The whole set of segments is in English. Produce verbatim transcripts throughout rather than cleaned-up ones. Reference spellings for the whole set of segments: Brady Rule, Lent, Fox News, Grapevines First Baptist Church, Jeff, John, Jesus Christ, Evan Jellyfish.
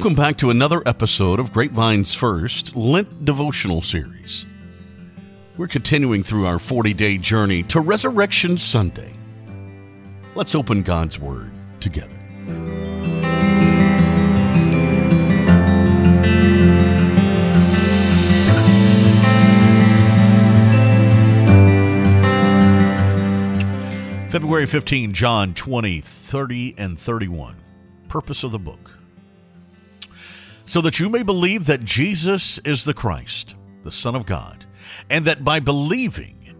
Welcome back to another episode of Grapevines First Lent Devotional Series. We're continuing through our forty-day journey to Resurrection Sunday. Let's open God's Word together. February fifteenth, John twenty, thirty, and thirty-one. Purpose of the book. So that you may believe that Jesus is the Christ, the Son of God, and that by believing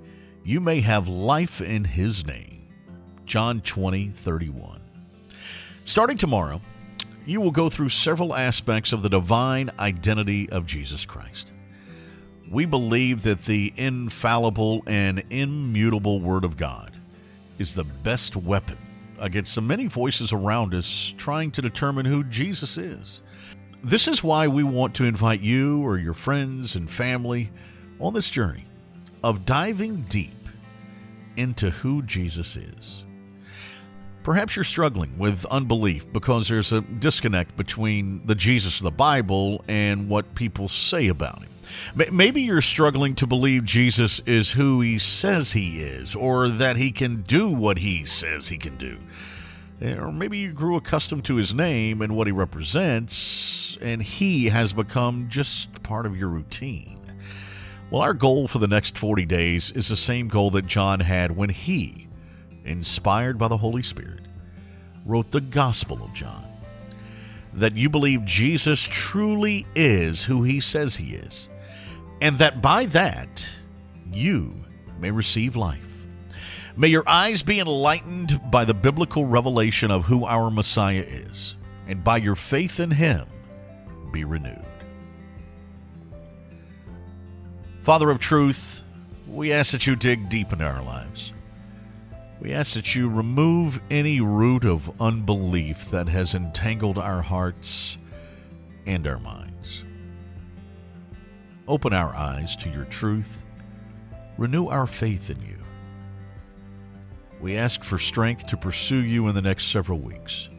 you may have life in His name. John twenty, thirty-one. Starting tomorrow, you will go through several aspects of the divine identity of Jesus Christ. We believe that the infallible and immutable Word of God is the best weapon against the many voices around us trying to determine who Jesus is. This is why we want to invite you or your friends and family on this journey of diving deep into who Jesus is. Perhaps you're struggling with unbelief because there's a disconnect between the Jesus of the Bible and what people say about him. Maybe you're struggling to believe Jesus is who he says he is, or that he can do what he says he can do. Or maybe you grew accustomed to his name and what he represents, and he has become just part of your routine. Well, our goal for the next forty days is the same goal that John had when he, inspired by the Holy Spirit, wrote the Gospel of John. That you believe Jesus truly is who he says he is, and that by that you may receive life. May your eyes be enlightened by the biblical revelation of who our Messiah is, and by your faith in him be renewed. Father of truth, we ask that you dig deep into our lives. We ask that you remove any root of unbelief that has entangled our hearts and our minds. Open our eyes to your truth. Renew our faith in you. We ask for strength to pursue you in the next several weeks.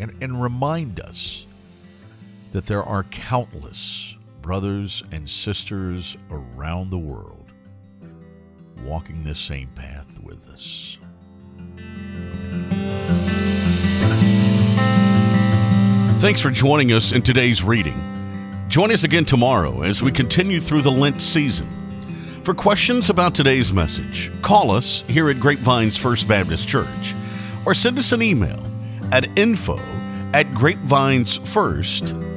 And, and remind us that there are countless brothers and sisters around the world walking this same path with us. Thanks for joining us in today's reading. Join us again tomorrow as we continue through the Lent season. For questions about today's message, call us here at Grapevines First Baptist Church or send us an email at info at grapevinesfirst